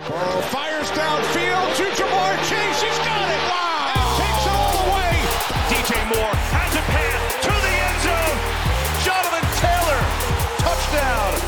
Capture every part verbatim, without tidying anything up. Fires downfield to Jamar Chase. He's got it. Wow. And takes it all away. D J Moore has a pass to the end zone. Jonathan Taylor. Touchdown.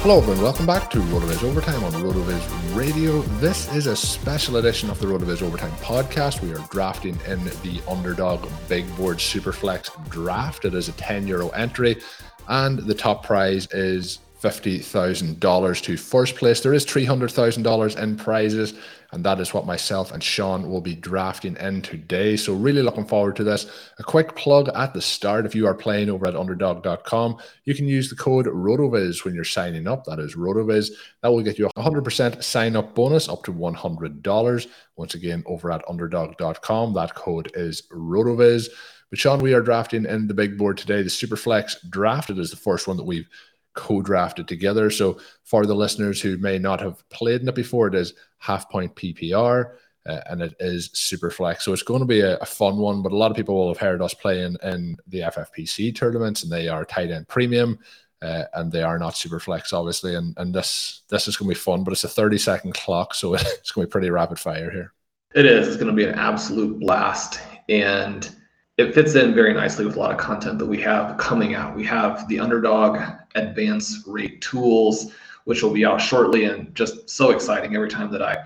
Hello everyone, welcome back to RotoViz Overtime on RotoViz Radio. This is a special edition of the RotoViz Overtime podcast. We are drafting in the Underdog Big Board Superflex Draft. It is a ten euro entry and the top prize is fifty thousand dollars to first place. There is three hundred thousand dollars in prizes and that is what myself and Sean will be drafting in today. So really looking forward to this. A quick plug at the start. If you are playing over at underdog dot com, you can use the code RotoViz when you're signing up. That is RotoViz. That will get you a one hundred percent sign up bonus up to one hundred dollars. Once again, over at underdog dot com, that code is RotoViz. But Sean, we are drafting in the big board today. The Superflex draft. It is the first one that we've co-drafted together. So for the listeners who may not have played in it before, it is half point P P R uh, and it is super flex. So it's going to be a, a fun one, but a lot of people will have heard us playing in the F F P C tournaments and they are tight end premium uh, and they are not super flex, obviously. And, and this, this is going to be fun, but it's a thirty second clock. So it's going to be pretty rapid fire here. It is. It's going to be an absolute blast. And it fits in very nicely with a lot of content that we have coming out. We have the Underdog advanced rate tools, which will be out shortly, and just so exciting every time that I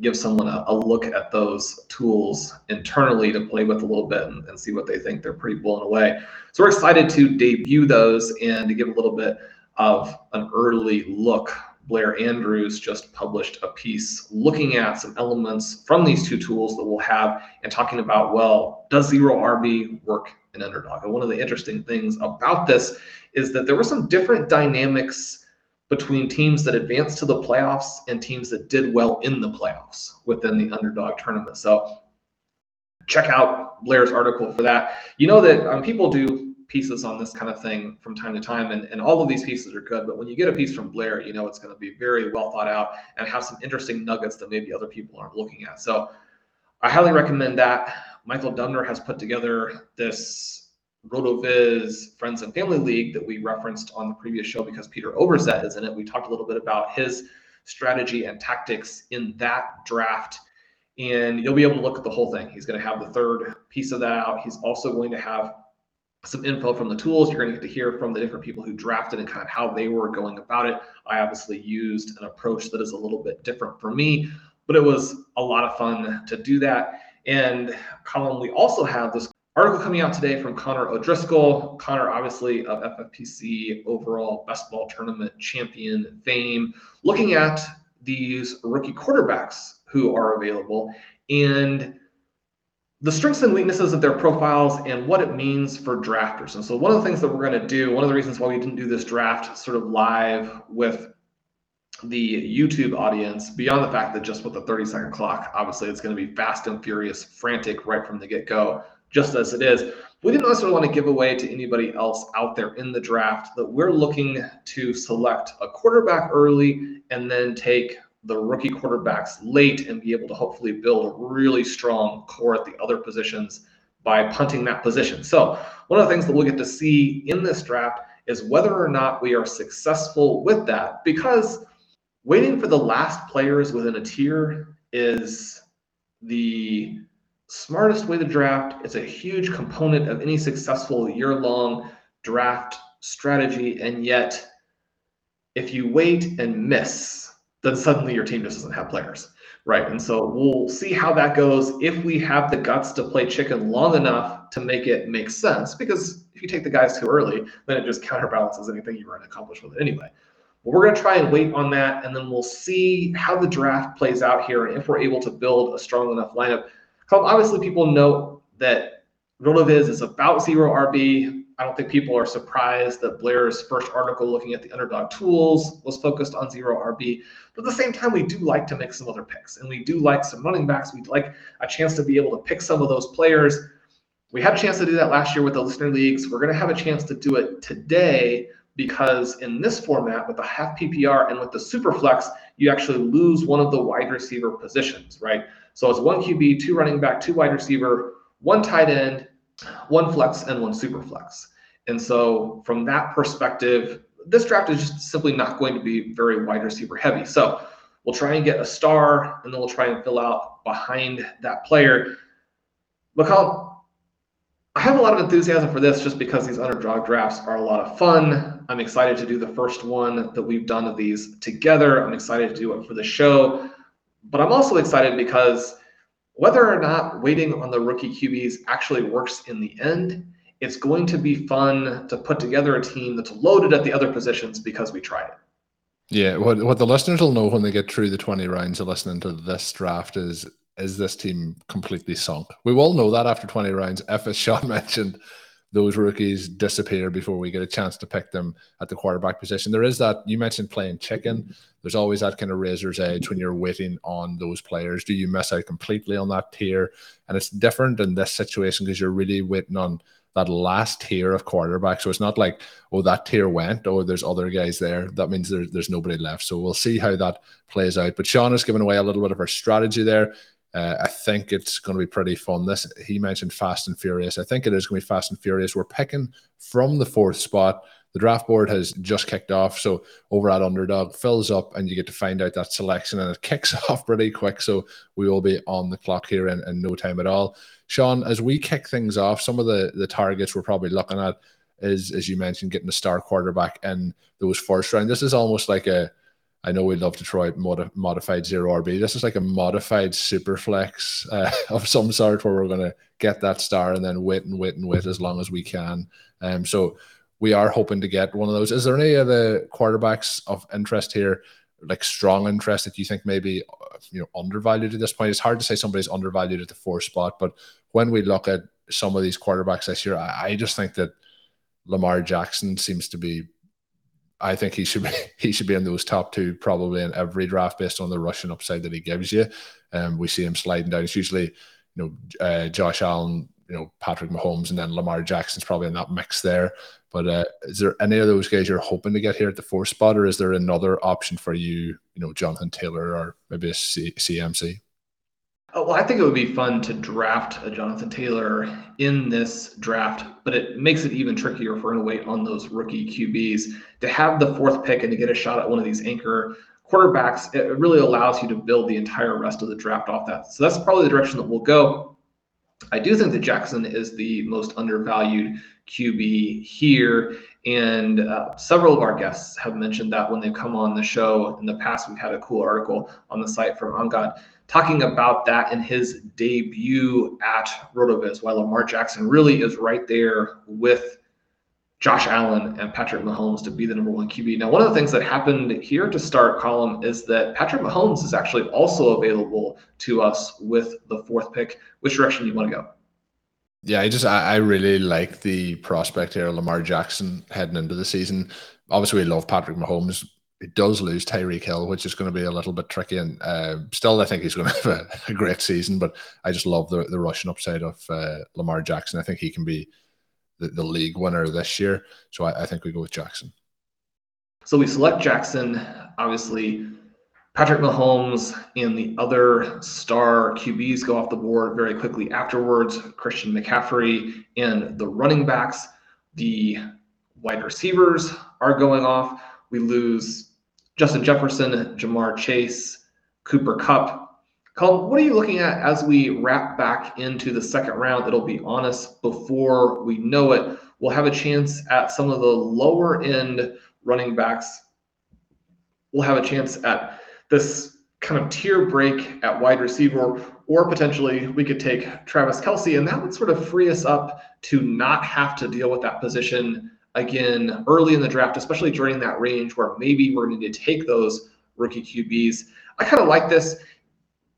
give someone a, a look at those tools internally to play with a little bit and, and see what they think. They're pretty blown away. So we're excited to debut those and to give a little bit of an early look. Blair Andrews just published a piece looking at some elements from these two tools that we'll have and talking about, well, does zero R B work in Underdog? And one of the interesting things about this is that there were some different dynamics between teams that advanced to the playoffs and teams that did well in the playoffs within the Underdog tournament. So check out Blair's article for that. You know that um, people do pieces on this kind of thing from time to time, and, and all of these pieces are good, but when you get a piece from Blair, you know it's going to be very well thought out and have some interesting nuggets that maybe other people aren't looking at. So I highly recommend that. Michael Dubner has put together this RotoViz Friends and Family League that we referenced on the previous show because Peter Overzet is in it. We talked a little bit about his strategy and tactics in that draft, and you'll be able to look at the whole thing. He's going to have the third piece of that out. He's also going to have some info from the tools. You're going to get to hear from the different people who drafted and kind of how they were going about it. I obviously used an approach that is a little bit different for me, but it was a lot of fun to do that. And Colin, we also have this article coming out today from Connor O'Driscoll. Connor, obviously of F F P C overall best ball tournament champion fame, looking at these rookie quarterbacks who are available and the strengths and weaknesses of their profiles and what it means for drafters. And so one of the things that we're going to do, one of the reasons why we didn't do this draft sort of live with the YouTube audience, beyond the fact that just with the thirty second clock, obviously it's going to be fast and furious, frantic right from the get-go, just as it is. We didn't necessarily want to give away to anybody else out there in the draft that we're looking to select a quarterback early and then take the rookie quarterbacks late and be able to hopefully build a really strong core at the other positions by punting that position. So one of the things that we'll get to see in this draft is whether or not we are successful with that, because Waiting for the last players within a tier is the smartest way to draft. It's a huge component of any successful year-long draft strategy. And yet, if you wait and miss, then suddenly your team just doesn't have players, right? And so we'll see how that goes if we have the guts to play chicken long enough to make it make sense. Because if you take the guys too early, then it just counterbalances anything you were going to accomplish with it anyway. But we're going to try and wait on that, and then we'll see how the draft plays out here and if we're able to build a strong enough lineup. Obviously, people know that RotoViz is about zero R B. I don't think people are surprised that Blair's first article looking at the Underdog tools was focused on zero R B. But at the same time, we do like to make some other picks, and we do like some running backs. We'd like a chance to be able to pick some of those players. We had a chance to do that last year with the listener leagues. We're going to have a chance to do it today, because in this format, with the half P P R and with the super flex, you actually lose one of the wide receiver positions, right? So it's one Q B, two running back, two wide receiver, one tight end, one flex, and one super flex. And so from that perspective, this draft is just simply not going to be very wide receiver heavy. So we'll try and get a star, and then we'll try and fill out behind that player. McCall, I have a lot of enthusiasm for this just because these Underdog drafts are a lot of fun. I'm excited to do the first one that we've done of these together. I'm excited to do it for the show. But I'm also excited because whether or not waiting on the rookie Q Bs actually works in the end, it's going to be fun to put together a team that's loaded at the other positions because we tried it. Yeah, what, what the listeners will know when they get through the twenty rounds of listening to this draft is, is this team completely sunk? We will know that after twenty rounds. If, as Sean mentioned, those rookies disappear before we get a chance to pick them at the quarterback position. There is that, you mentioned playing chicken. There's always that kind of razor's edge when you're waiting on those players. Do you miss out completely on that tier? And it's different in this situation because you're really waiting on that last tier of quarterback. So it's not like, oh, that tier went, oh, there's other guys there. That means there, there's nobody left. So we'll see how that plays out. But Sean has given away a little bit of her strategy there. Uh, I think it's going to be pretty fun. This, he mentioned Fast and Furious. I think it is going to be Fast and Furious. We're picking from the fourth spot. The draft board has just kicked off. So over at Underdog fills up and you get to find out that selection, and it kicks off pretty quick. So we will be on the clock here in, in no time at all. Sean, as we kick things off, some of the, the targets we're probably looking at is, as you mentioned, getting a star quarterback in those first round. This is almost like a, I know we love to try mod- modified zero R B. This is like a modified super flex uh, of some sort where we're going to get that star and then wait and wait and wait as long as we can. Um, so we are hoping to get one of those. Is there any of the quarterbacks of interest here, like strong interest, that you think maybe, you know, undervalued at this point? It's hard to say somebody's undervalued at the fourth spot, but when we look at some of these quarterbacks this year, I, I just think that Lamar Jackson seems to be, I think he should be he should be in those top two probably in every draft based on the rushing upside that he gives you. Um, we see him sliding down. It's usually, you know, uh, Josh Allen, you know, Patrick Mahomes, and then Lamar Jackson's probably in that mix there. But uh, is there any of those guys you're hoping to get here at the fourth spot, or is there another option for you, you know, Jonathan Taylor or maybe a C- CMC? Oh, well, I think it would be fun to draft a Jonathan Taylor in this draft, but it makes it even trickier if we're going to wait on those rookie Q Bs. To have the fourth pick and to get a shot at one of these anchor quarterbacks, it really allows you to build the entire rest of the draft off that. So that's probably the direction that we'll go. I do think that Jackson is the most undervalued Q B here, and uh, several of our guests have mentioned that when they've come on the show in the past. We've had a cool article on the site from Angad talking about that in his debut at RotoViz, why Lamar Jackson really is right there with Josh Allen and Patrick Mahomes to be the number one Q B. Now, one of the things that happened here to start, Colin, is that Patrick Mahomes is actually also available to us with the fourth pick. Which direction do you want to go? Yeah, I just, I, I really like the prospect here, Lamar Jackson, heading into the season. Obviously, we love Patrick Mahomes. He does lose Tyreek Hill, which is going to be a little bit tricky. And uh, still, I think he's going to have a, a great season, but I just love the, the rushing upside of uh, Lamar Jackson. I think he can be the, the league winner this year. So I, I think we go with Jackson. So we select Jackson. Obviously, Patrick Mahomes and the other star Q Bs go off the board very quickly afterwards. Christian McCaffrey and the running backs, the wide receivers are going off. We lose Justin Jefferson, Jamar Chase, Cooper Kupp. Colin, what are you looking at as we wrap back into the second round? It'll be on us before we know it. We'll have a chance at some of the lower end running backs. We'll have a chance at this kind of tier break at wide receiver, or potentially we could take Travis Kelce, and that would sort of free us up to not have to deal with that position again early in the draft, especially during that range where maybe we're going to take those rookie Q Bs. I kind of like this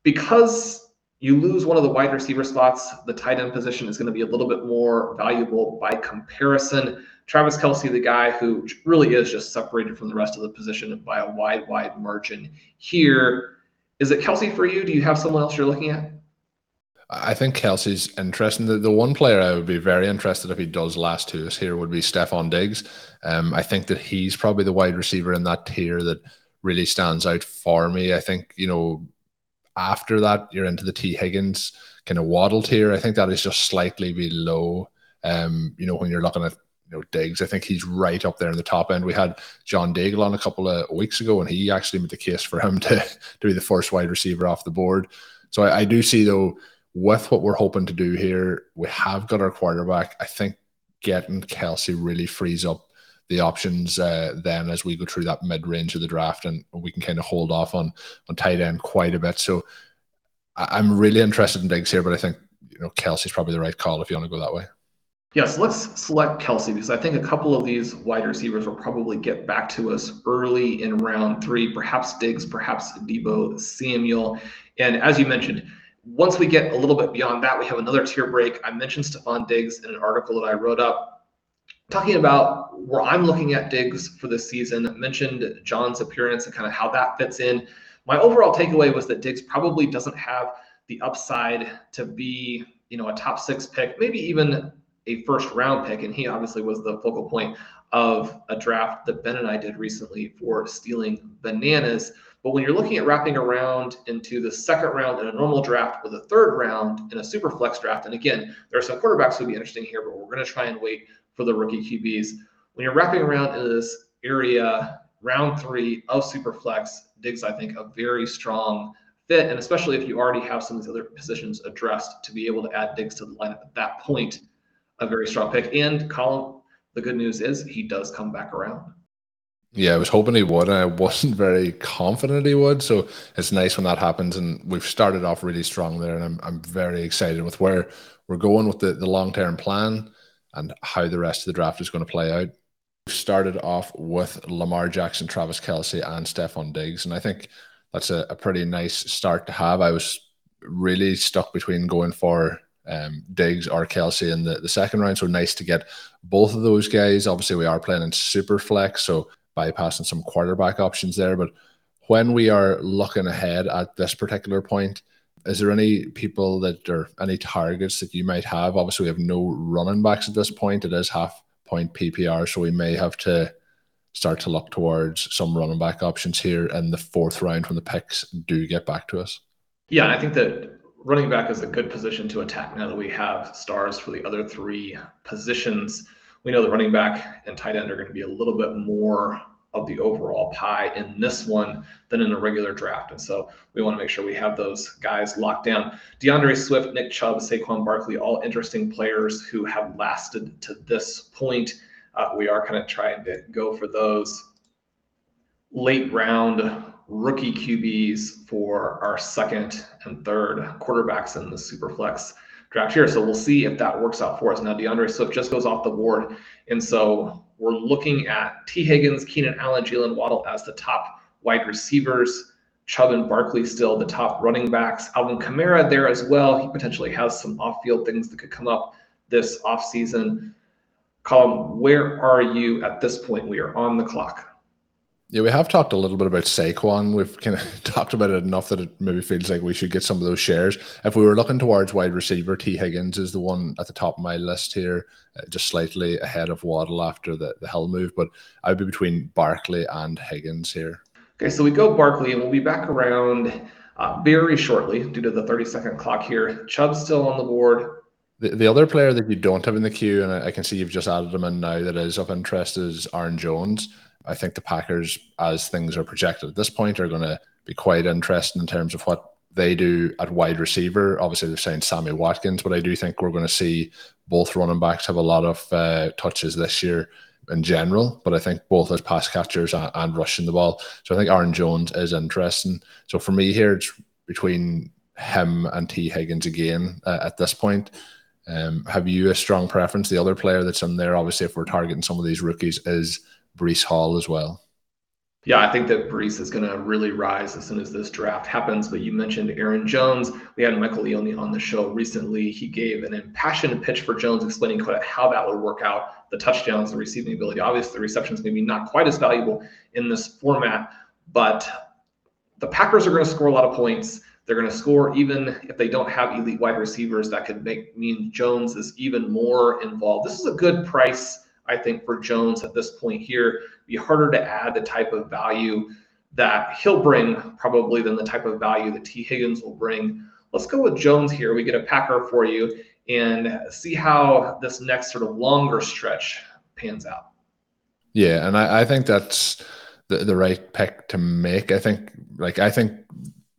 because you lose one of the wide receiver slots. The tight end position is going to be a little bit more valuable by comparison. Travis Kelce, the guy who really is just separated from the rest of the position by a wide, wide margin here. Is it Kelce for you? Do you have someone else you're looking at? I think Kelce's interesting. The, the one player I would be very interested if he does last to us here would be Stefon Diggs. Um, I think that he's probably the wide receiver in that tier that really stands out for me. I think, you know, after that, you're into the T. Higgins kind of Waddle tier. I think that is just slightly below, um, you know, when you're looking at, you know, Diggs. I think he's right up there in the top end. We had John Daigle on a couple of weeks ago, and he actually made the case for him to, to be the first wide receiver off the board. So I, I do see, though, with what we're hoping to do here, we have got our quarterback. I think getting Kelce really frees up the options uh, then as we go through that mid-range of the draft, and we can kind of hold off on on tight end quite a bit. So I, I'm really interested in Diggs here, but I think, you know, Kelce's probably the right call if you want to go that way. Yes, let's select Kelce because I think a couple of these wide receivers will probably get back to us early in round three, perhaps Diggs, perhaps Deebo Samuel. And as you mentioned, once we get a little bit beyond that, we have another tier break. I mentioned Stefon Diggs in an article that I wrote up talking about where I'm looking at Diggs for this season. I mentioned John's appearance and kind of how that fits in. My overall takeaway was that Diggs probably doesn't have the upside to be, you know, a top six pick, maybe even a first round pick, and he obviously was the focal point of a draft that Ben and I did recently for Stealing Bananas. But when you're looking at wrapping around into the second round in a normal draft with a third round in a super flex draft, and again, there are some quarterbacks who would be interesting here, but we're going to try and wait for the rookie Q Bs. When you're wrapping around into this area, round three of super flex, Diggs, I think, a very strong fit, and especially if you already have some of these other positions addressed, to be able to add Diggs to the lineup at that point, a very strong pick. And Colin, the good news is he does come back around. Yeah, I was hoping he would, and I wasn't very confident he would. So it's nice when that happens, and we've started off really strong there, and I'm I'm very excited with where we're going with the, the long-term plan and how the rest of the draft is going to play out. We've started off with Lamar Jackson, Travis Kelce, and Stefon Diggs, and I think that's a, a pretty nice start to have. I was really stuck between going for Um, Diggs or Kelce in the, the second round, so nice to get both of those guys. Obviously we are playing in super flex, so bypassing some quarterback options there, but when we are looking ahead at this particular point, is there any people that or any targets that you might have? Obviously we have no running backs at this point. It is half point P P R, so we may have to start to look towards some running back options here in the fourth round when the picks do get back to us. Yeah, and I think that running back is a good position to attack now that we have stars for the other three positions. We know that running back and tight end are going to be a little bit more of the overall pie in this one than in a regular draft. And so we want to make sure we have those guys locked down. DeAndre Swift, Nick Chubb, Saquon Barkley, all interesting players who have lasted to this point. Uh, we are kind of trying to go for those late round rookie Q Bs for our second and third quarterbacks in the super flex draft here. So we'll see if that works out for us. Now, DeAndre Swift just goes off the board. And so we're looking at T. Higgins, Keenan Allen, Jalen Waddle as the top wide receivers, Chubb and Barkley still the top running backs, Alvin Kamara there as well. He potentially has some off-field things that could come up this offseason. Colin, where are you at this point? We are on the clock. Yeah, we have talked a little bit about Saquon. We've kind of talked about it enough that it maybe feels like we should get some of those shares. If we were looking towards wide receiver, T. Higgins is the one at the top of my list here, uh, just slightly ahead of Waddle after the, the Hill move, but I'd be between Barkley and Higgins here. Okay, so we go Barkley, and we'll be back around uh, very shortly due to the thirty-second clock here. Chubb's still on the board. The, the other player that you don't have in the queue, and I, I can see you've just added him in now, that is of interest is Aaron Jones. I think the Packers, as things are projected at this point, are going to be quite interesting in terms of what they do at wide receiver. Obviously, they've signed Sammy Watkins, but I do think we're going to see both running backs have a lot of uh, touches this year in general, but I think both as pass catchers and, and rushing the ball. So I think Aaron Jones is interesting. So for me here, it's between him and T. Higgins again uh, at this point. Um, have you a strong preference? The other player that's in there, obviously, if we're targeting some of these rookies, is Breece Hall as well. Yeah, I think that Breece is going to really rise as soon as this draft happens. But you mentioned Aaron Jones. We had Michael Leone on the show recently. He gave an impassioned pitch for Jones, explaining how that would work out, the touchdowns, the receiving ability. Obviously, the receptions may be not quite as valuable in this format, but the Packers are going to score a lot of points. They're going to score even if they don't have elite wide receivers. That could make mean Jones is even more involved. This is a good price, I think, for Jones at this point here. It'd be harder to add the type of value that he'll bring probably than the type of value that T. Higgins will bring. Let's go with Jones here. We get a Packer for you and see how this next sort of longer stretch pans out. Yeah, and I, I think that's the, the right pick to make. I think, like, I think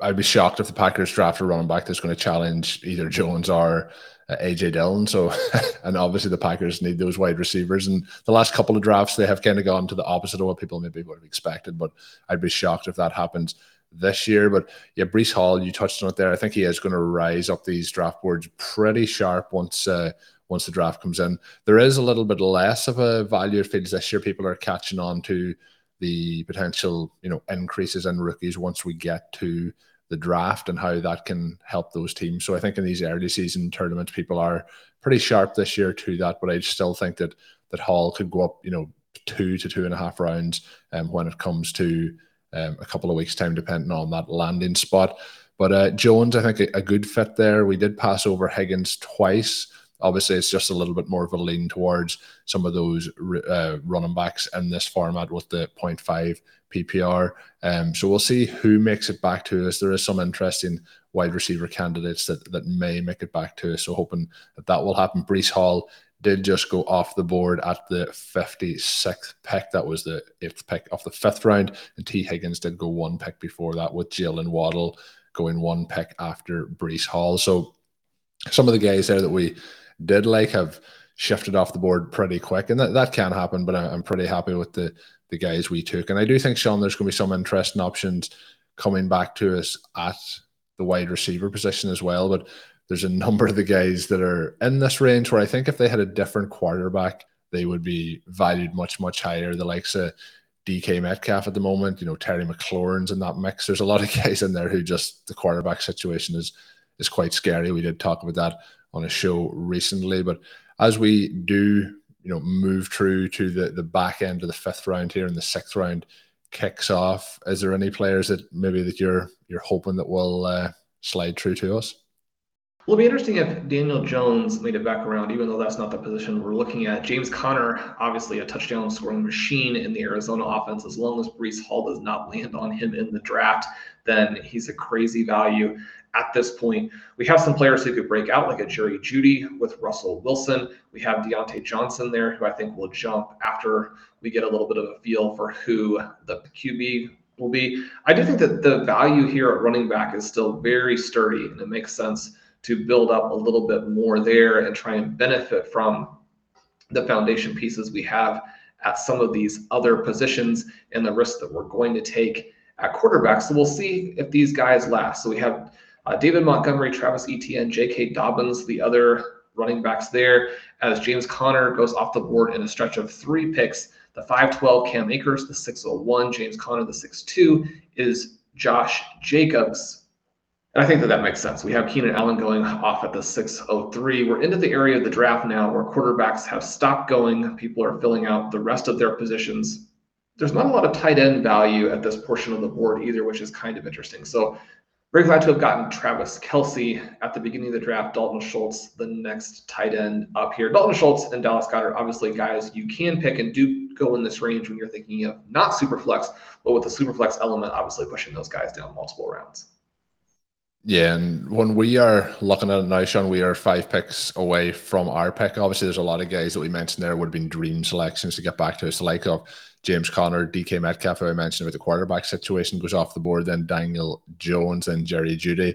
I'd be shocked if the Packers draft a running back that's going to challenge either Jones or uh, A J Dillon. So, and obviously the Packers need those wide receivers. And the last couple of drafts, they have kind of gone to the opposite of what people maybe would have expected. But I'd be shocked if that happens this year. But yeah, Breece Hall, you touched on it there. I think he is going to rise up these draft boards pretty sharp once uh, once the draft comes in. There is a little bit less of a value it feels this year. People are catching on to the potential, you know, increases in rookies once we get to the draft and how that can help those teams. So I think in these early season tournaments, people are pretty sharp this year to that. But I still think that that Hall could go up, you know, two to two and a half rounds um, when it comes to um, a couple of weeks' time, depending on that landing spot. But uh, Jones, I think a, a good fit there. We did pass over Higgins twice. Obviously, it's just a little bit more of a lean towards some of those uh, running backs in this format with the point five P P R. Um, so we'll see who makes it back to us. There is some interesting wide receiver candidates that, that may make it back to us. So hoping that that will happen. Breece Hall did just go off the board at the fifty-sixth pick. That was the eighth pick of the fifth round. And T. Higgins did go one pick before that, with Jalen Waddle going one pick after Breece Hall. So some of the guys there that we did like have shifted off the board pretty quick, and that, that can happen, but I'm pretty happy with the the guys we took. And I do think, Sean, there's going to be some interesting options coming back to us at the wide receiver position as well, but there's a number of the guys that are in this range where I think if they had a different quarterback, they would be valued much, much higher. The likes of D K Metcalf at the moment, you know, Terry McLaurin's in that mix. There's a lot of guys in there who just the quarterback situation is is quite scary. We did talk about that on a show recently, but as we do, you know, move through to the, the back end of the fifth round here and the sixth round kicks off, is there any players that maybe that you're you're hoping that will uh, slide through to us? Well, it'll be interesting if Daniel Jones made it back around, even though that's not the position we're looking at. James Conner, obviously a touchdown scoring machine in the Arizona offense. As long as Breece Hall does not land on him in the draft, then he's a crazy value. At this point, we have some players who could break out, like a Jerry Jeudy with Russell Wilson. We have Diontae Johnson there, who I think will jump after we get a little bit of a feel for who the Q B will be. I do think that the value here at running back is still very sturdy, and it makes sense to build up a little bit more there and try and benefit from the foundation pieces we have at some of these other positions and the risk that we're going to take at quarterback. So we'll see if these guys last. So we have Uh, David Montgomery, Travis Etienne, J K Dobbins, the other running backs there, as James Conner goes off the board in a stretch of three picks. The five twelve Cam Akers, the six oh one James Conner, the six two is Josh Jacobs. And I think that that makes sense. We have Keenan Allen going off at the six oh three. We're into the area of the draft now where quarterbacks have stopped going. People are filling out the rest of their positions. There's not a lot of tight end value at this portion of the board either, which is kind of interesting. So very glad to have gotten Travis Kelce at the beginning of the draft, Dalton Schultz, the next tight end up here. Dalton Schultz and Dallas Goedert, obviously guys you can pick and do go in this range when you're thinking of not super flex, but with the super flex element, obviously pushing those guys down multiple rounds. Yeah, and when we are looking at it now, Sean, we are five picks away from our pick. Obviously, there's a lot of guys that we mentioned there would have been dream selections to get back to us. The like of James Conner, D K Metcalf, who I mentioned about the quarterback situation, goes off the board, then Daniel Jones and Jerry Jeudy.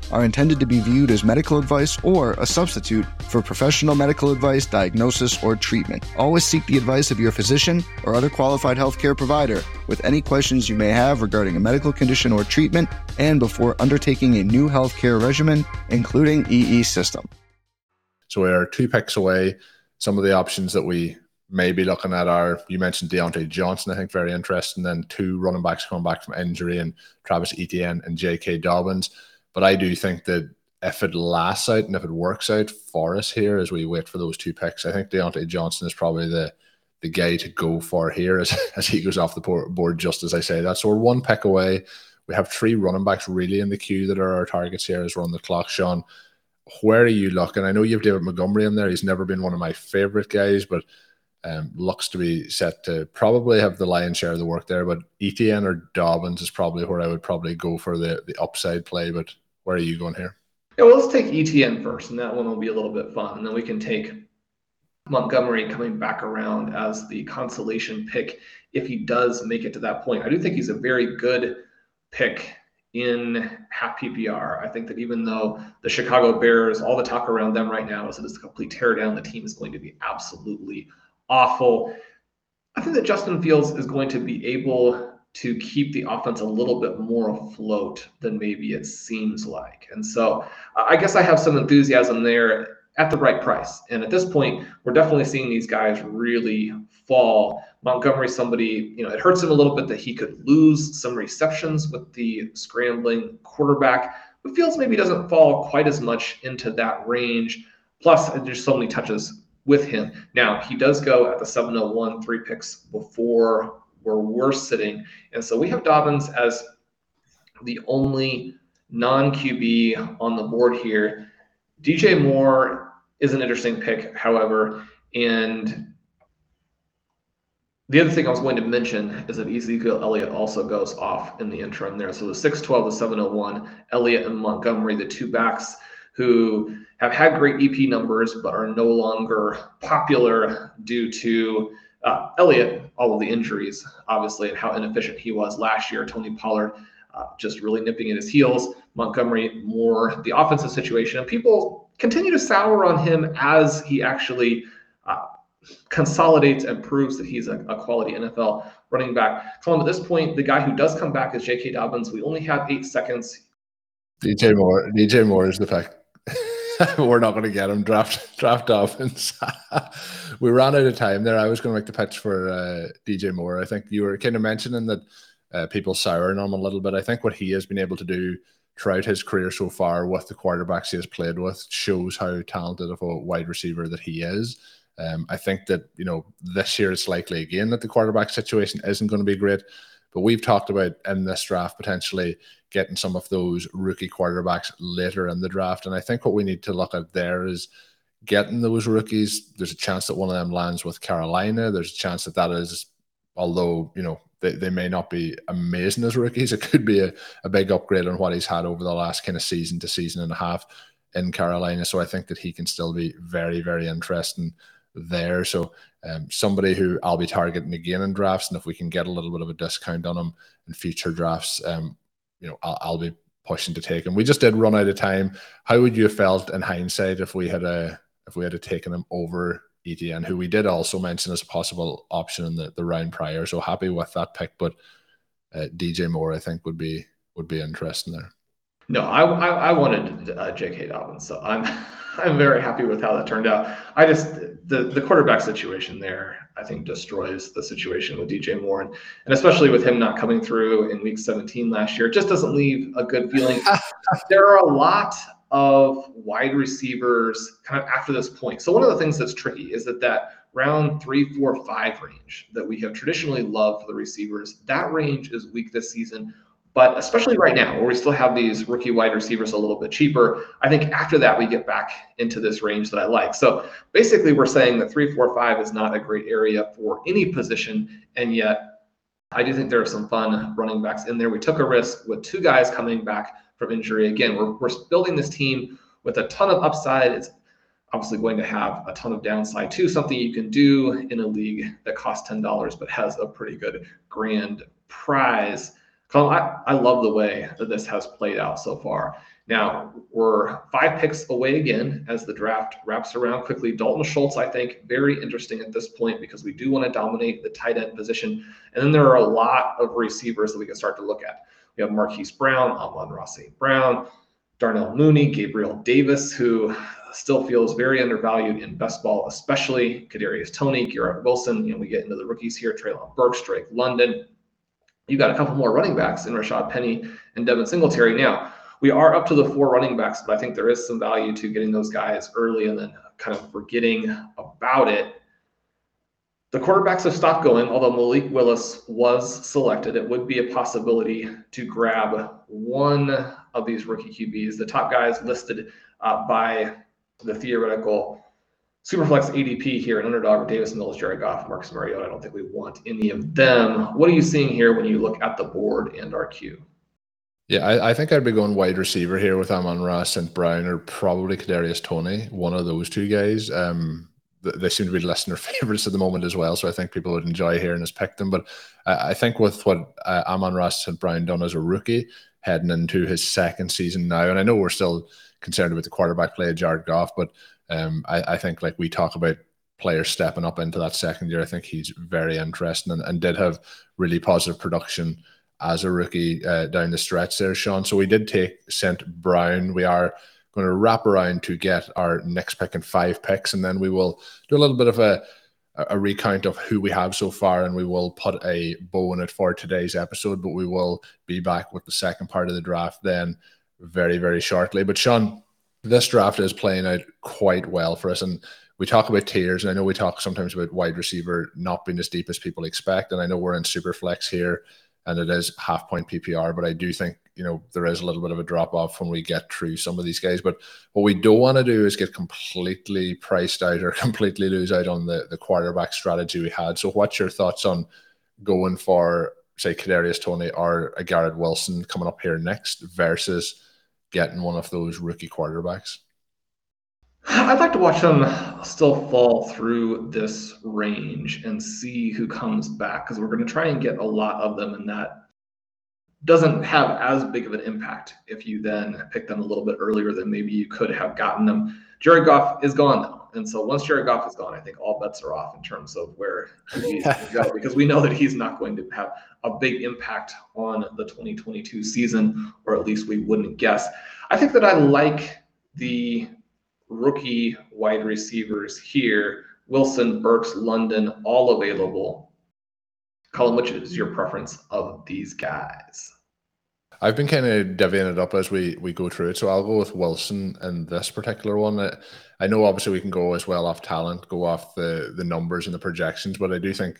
are intended to be viewed as medical advice or a substitute for professional medical advice, diagnosis, or treatment. Always seek the advice of your physician or other qualified healthcare provider with any questions you may have regarding a medical condition or treatment and before undertaking a new healthcare regimen, including E E System. So we are two picks away. Some of the options that we may be looking at are, you mentioned Diontae Johnson, I think, very interesting. Then two running backs coming back from injury, and Travis Etienne and J K Dobbins. But I do think that if it lasts out and if it works out for us here as we wait for those two picks, I think Diontae Johnson is probably the the guy to go for here as, as he goes off the board, just as I say that. So we're one pick away. We have three running backs really in the queue that are our targets here as we're on the clock, Sean. Where are you looking? I know you have David Montgomery in there. He's never been one of my favorite guys, but um, looks to be set to probably have the lion's share of the work there. But Etienne or Dobbins is probably where I would probably go for the, the upside play, but where are you going here? Yeah, well, let's take Etienne first, and that one will be a little bit fun. And then we can take Montgomery coming back around as the consolation pick if he does make it to that point. I do think he's a very good pick in half P P R. I think that even though the Chicago Bears, all the talk around them right now is that it's a complete teardown, the team is going to be absolutely awful. I think that Justin Fields is going to be able to keep the offense a little bit more afloat than maybe it seems like. And so I guess I have some enthusiasm there at the right price. And at this point, we're definitely seeing these guys really fall. Montgomery, somebody, you know, it hurts him a little bit that he could lose some receptions with the scrambling quarterback, but Fields maybe doesn't fall quite as much into that range. Plus, there's so many touches with him. Now, he does go at the seven oh one, three picks before where we're sitting. And so we have Dobbins as the only non-Q B on the board here. D J Moore is an interesting pick, however. And the other thing I was going to mention is that Ezekiel Elliott also goes off in the interim there. So the six twelve, the seven oh one, Elliott and Montgomery, the two backs who have had great E P numbers but are no longer popular due to uh, Elliott, all of the injuries, obviously, and how inefficient he was last year. Tony Pollard uh, just really nipping at his heels. Montgomery, more the offensive situation. And people continue to sour on him as he actually uh, consolidates and proves that he's a, a quality N F L running back. Colin, at this point, the guy who does come back is J K Dobbins. We only have eight seconds. D J Moore. D J Moore is the fact. We're not going to get him. Draft, draft Dobbins. We ran out of time there. I was going to make the pitch for uh, D J Moore. I think you were kind of mentioning that uh, people souring on him a little bit. I think what he has been able to do throughout his career so far with the quarterbacks he has played with shows how talented of a wide receiver that he is. Um, I think that, you know, this year it's likely again that the quarterback situation isn't going to be great, but we've talked about in this draft potentially getting some of those rookie quarterbacks later in the draft. And I think what we need to look at there is getting those rookies. There's a chance that one of them lands with Carolina. There's a chance that that is, although, you know, they, they may not be amazing as rookies, it could be a, a big upgrade on what he's had over the last kind of season to season and a half in Carolina. So I think that he can still be very, very interesting there. So um, somebody who I'll be targeting again in drafts, and if we can get a little bit of a discount on him in future drafts, um, you know, I'll, I'll be pushing to take him. We just did run out of time. How would you have felt in hindsight if we had a if we had a taken him over Etienne, who we did also mention as a possible option in the, the round prior? So happy with that pick, but uh, D J Moore I think would be would be interesting there. No, I I, I wanted uh, J K Dobbins, so I'm I'm very happy with how that turned out. I just the the quarterback situation there, I think, destroys the situation with D J Moore, and, and especially with him not coming through in week seventeen last year, it just doesn't leave a good feeling. There are a lot of wide receivers kind of after this point. So one of the things that's tricky is that that round three, four, five range that we have traditionally loved for the receivers, that range is weak this season. But especially right now, where we still have these rookie wide receivers a little bit cheaper, I think after that, we get back into this range that I like. So basically, we're saying that three, four, five is not a great area for any position. And yet, I do think there are some fun running backs in there. We took a risk with two guys coming back from injury. Again, we're, we're building this team with a ton of upside. It's obviously going to have a ton of downside too, something you can do in a league that costs ten dollars but has a pretty good grand prize. Colin, I, I love the way that this has played out so far. Now, we're five picks away again as the draft wraps around quickly. Dalton Schultz, I think, very interesting at this point because we do want to dominate the tight end position. And then there are a lot of receivers that we can start to look at. We have Marquise Brown, Amon-Ra Saint Brown, Darnell Mooney, Gabriel Davis, who still feels very undervalued in best ball, especially Kadarius Toney, Garrett Wilson. You know, we get into the rookies here, Treylon Burks, Drake London. You got a couple more running backs in Rashad Penny and Devin Singletary. Now, we are up to the four running backs, but I think there is some value to getting those guys early and then kind of forgetting about it. The quarterbacks have stopped going, although Malik Willis was selected. It would be a possibility to grab one of these rookie Q Bs, the top guys listed uh, by the theoretical Superflex A D P here in Underdog with Davis Mills, Jared Goff, Marcus Mariota. I don't think we want any of them. What are you seeing here when you look at the board and our queue? Yeah, I, I think I'd be going wide receiver here with Amon-Ra Saint Brown or probably Kadarius Toney, one of those two guys. Um, th- they seem to be listener favorites at the moment as well, so I think people would enjoy hearing us pick them. But I, I think with what uh, Amon-Ra Saint Brown done as a rookie, heading into his second season now, and I know we're still concerned about the quarterback play of Jared Goff, but Um, I, I think like we talk about players stepping up into that second year, I think he's very interesting and, and did have really positive production as a rookie uh, down the stretch there, Sean. So we did take Saint Brown. We are going to wrap around to get our next pick and five picks, and then we will do a little bit of a, a recount of who we have so far, and we will put a bow on it for today's episode, but we will be back with the second part of the draft then very, very shortly. But Sean, this draft is playing out quite well for us, and we talk about tiers, and I know we talk sometimes about wide receiver not being as deep as people expect, and I know we're in super flex here, and it is half point P P R, but I do think, you know, there is a little bit of a drop-off when we get through some of these guys. But what we don't want to do is get completely priced out or completely lose out on the, the quarterback strategy we had. So what's your thoughts on going for, say, Kadarius Toney or a Garrett Wilson coming up here next versus getting one of those rookie quarterbacks? I'd like to watch them still fall through this range and see who comes back, because we're going to try and get a lot of them, and that doesn't have as big of an impact if you then pick them a little bit earlier than maybe you could have gotten them. Jared Goff is gone, though. And so once Jared Goff is gone, I think all bets are off in terms of where he's going to go, because we know that he's not going to have a big impact on the twenty twenty-two season, or at least we wouldn't guess. I think that I like the rookie wide receivers here. Wilson, Burks, London, all available. Colin, which is your preference of these guys? I've been kind of divvying it up as we, we go through it. So I'll go with Wilson in this particular one. I, I know obviously we can go as well off talent, go off the, the numbers and the projections, but I do think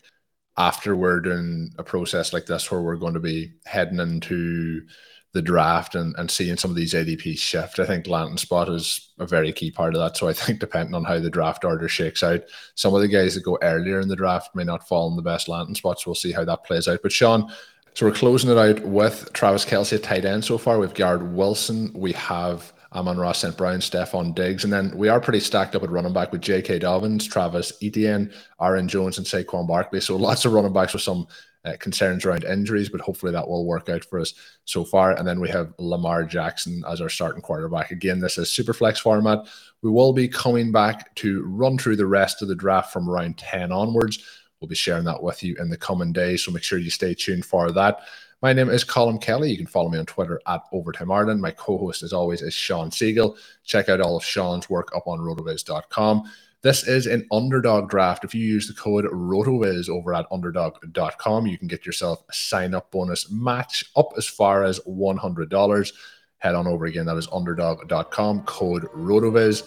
after we're doing a process like this where we're going to be heading into the draft and, and seeing some of these A D Ps shift, I think Lanton's spot is a very key part of that. So I think depending on how the draft order shakes out, some of the guys that go earlier in the draft may not fall in the best Lanton spots. We'll see how that plays out. But Sean, so we're closing it out with Travis Kelce at tight end so far. We have Garrett Wilson. We have Amon-Ra Saint Brown, Stefon Diggs. And then we are pretty stacked up at running back with J K Dobbins, Travis Etienne, Aaron Jones, and Saquon Barkley. So lots of running backs with some uh, concerns around injuries, but hopefully that will work out for us so far. And then we have Lamar Jackson as our starting quarterback. Again, this is super flex format. We will be coming back to run through the rest of the draft from round ten onwards. We'll be sharing that with you in the coming days, so make sure you stay tuned for that. My name is Colin Kelly. You can follow me on Twitter at Overtime Ireland. My co-host, as always, is Sean Siegel. Check out all of Sean's work up on rotoviz dot com. This is an Underdog draft. If you use the code RotoViz over at underdog dot com, you can get yourself a sign-up bonus match up as far as one hundred dollars. Head on over again. That is underdog dot com, code RotoViz.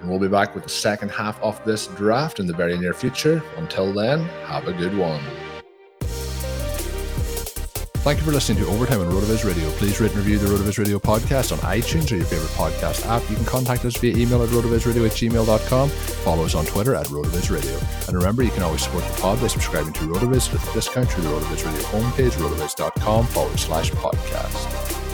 And we'll be back with the second half of this draft in the very near future. Until then, have a good one. Thank you for listening to Overtime on RotoViz Radio. Please rate and review the RotoViz Radio podcast on iTunes or your favorite podcast app. You can contact us via email at rotovizradio at gmail dot com. Follow us on Twitter at RotoViz Radio. And remember, you can always support the pod by subscribing to RotoViz with a discount through the RotoViz Radio homepage, rotoviz dot com forward slash podcast.